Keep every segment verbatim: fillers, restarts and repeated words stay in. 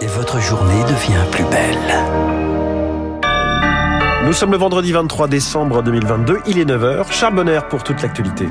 Et votre journée devient plus belle. Nous sommes le vendredi vingt-trois décembre deux mille vingt-deux, il est neuf heures. Charles Bonnet pour toute l'actualité.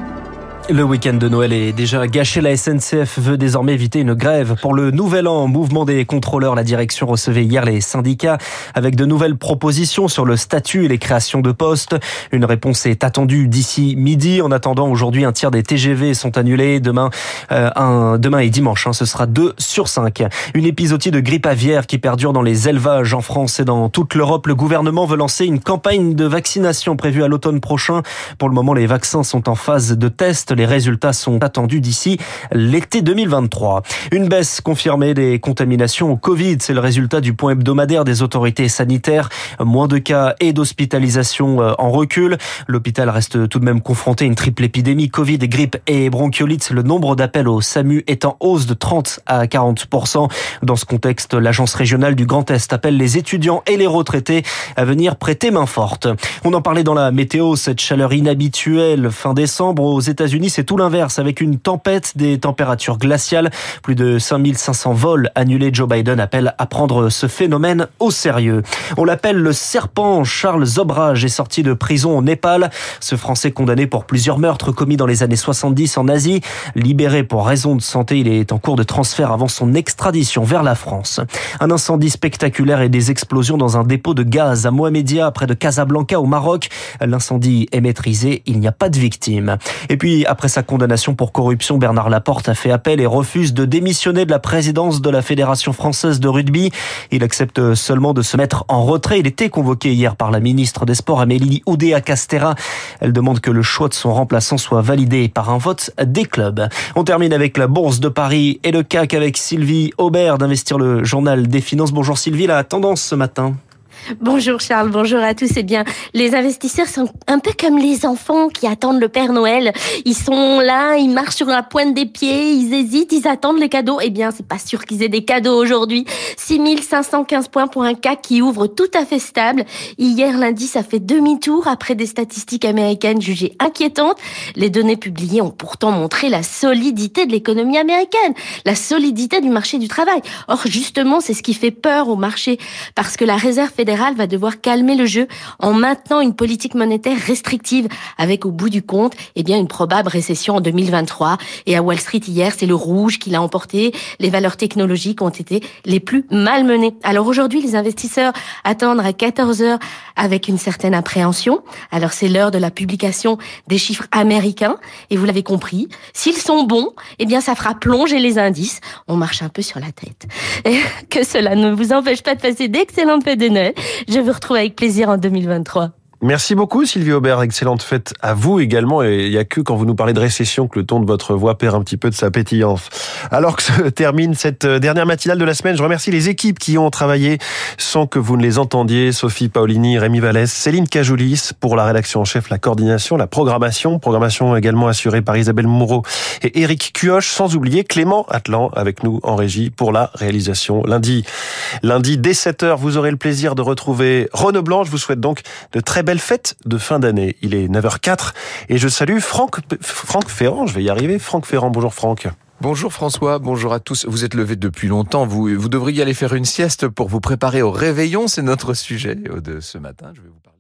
Le week-end de Noël est déjà gâché. La S N C F veut désormais éviter une grève. Pour le nouvel an, mouvement des contrôleurs, la direction recevait hier les syndicats avec de nouvelles propositions sur le statut et les créations de postes. Une réponse est attendue d'ici midi. En attendant, aujourd'hui, un tiers des T G V sont annulés. Demain, euh, un, demain et dimanche, hein, ce sera deux sur cinq. Une épizootie de grippe aviaire qui perdure dans les élevages en France et dans toute l'Europe. Le gouvernement veut lancer une campagne de vaccination prévue à l'automne prochain. Pour le moment, les vaccins sont en phase de test. Les résultats sont attendus d'ici l'été deux mille vingt-trois. Une baisse confirmée des contaminations au Covid. C'est le résultat du point hebdomadaire des autorités sanitaires. Moins de cas et d'hospitalisation en recul. L'hôpital reste tout de même confronté à une triple épidémie. Covid, grippe et bronchiolite. Le nombre d'appels au SAMU est en hausse de trente à quarante pour cent. Dans ce contexte, l'agence régionale du Grand Est appelle les étudiants et les retraités à venir prêter main forte. On en parlait dans la météo, cette chaleur inhabituelle fin décembre aux États-Unis. C'est tout l'inverse, avec une tempête, des températures glaciales. Plus de cinq mille cinq cents vols annulés. Joe Biden appelle à prendre ce phénomène au sérieux. On l'appelle le serpent. Charles Sobhraj est sorti de prison au Népal. Ce Français condamné pour plusieurs meurtres commis dans les années soixante-dix en Asie. Libéré pour raison de santé, il est en cours de transfert avant son extradition vers la France. Un incendie spectaculaire et des explosions dans un dépôt de gaz à Mohamedia, près de Casablanca au Maroc. L'incendie est maîtrisé, il n'y a pas de victimes. Et puis, après sa condamnation pour corruption, Bernard Laporte a fait appel et refuse de démissionner de la présidence de la Fédération Française de Rugby. Il accepte seulement de se mettre en retrait. Il était convoqué hier par la ministre des Sports, Amélie Oudéa-Castéra. Elle demande que le choix de son remplaçant soit validé par un vote des clubs. On termine avec la Bourse de Paris et le C A C avec Sylvie Aubert d'Investir le Journal des Finances. Bonjour Sylvie, la tendance ce matin. Bonjour Charles, bonjour à tous. Eh bien, les investisseurs sont un peu comme les enfants qui attendent le Père Noël. Ils sont là, ils marchent sur la pointe des pieds, ils hésitent, ils attendent les cadeaux. Eh bien, c'est pas sûr qu'ils aient des cadeaux aujourd'hui. six mille cinq cent quinze points pour un C A C qui ouvre tout à fait stable. Hier, l'indice a fait demi-tour après des statistiques américaines jugées inquiétantes. Les données publiées ont pourtant montré la solidité de l'économie américaine, la solidité du marché du travail. Or, justement, c'est ce qui fait peur au marché parce que la réserve fédérale va devoir calmer le jeu en maintenant une politique monétaire restrictive avec au bout du compte eh bien, une probable récession en deux mille vingt-trois. Et à Wall Street hier, c'est le rouge qui l'a emporté. Les valeurs technologiques ont été les plus malmenées. Alors aujourd'hui, les investisseurs attendent à quatorze heures avec une certaine appréhension. Alors c'est l'heure de la publication des chiffres américains et vous l'avez compris, s'ils sont bons, eh bien, ça fera plonger les indices. On marche un peu sur la tête. Et que cela ne vous empêche pas de passer d'excellentes fêtes de Noël. Je vous retrouve avec plaisir en deux mille vingt-trois. Merci beaucoup Sylvie Aubert, excellente fête à vous également, et il n'y a que quand vous nous parlez de récession que le ton de votre voix perd un petit peu de sa pétillance. Alors que se termine cette dernière matinale de la semaine, je remercie les équipes qui ont travaillé sans que vous ne les entendiez, Sophie Paolini, Rémi Vallès, Céline Cajoulis pour la rédaction en chef, la coordination, la programmation, programmation également assurée par Isabelle Moureau et Éric Cuoch, sans oublier Clément Atlan avec nous en régie pour la réalisation. Lundi, lundi dès sept heures, vous aurez le plaisir de retrouver Renaud Blanc. Je vous souhaite donc de très belles fête de fin d'année. Il est neuf heures zéro quatre et je salue Franck, Franck Ferrand, je vais y arriver, Franck Ferrand, bonjour Franck. Bonjour François, bonjour à tous. Vous êtes levé depuis longtemps, vous, vous devriez aller faire une sieste pour vous préparer au réveillon, c'est notre sujet de ce matin. Je vais vous parler.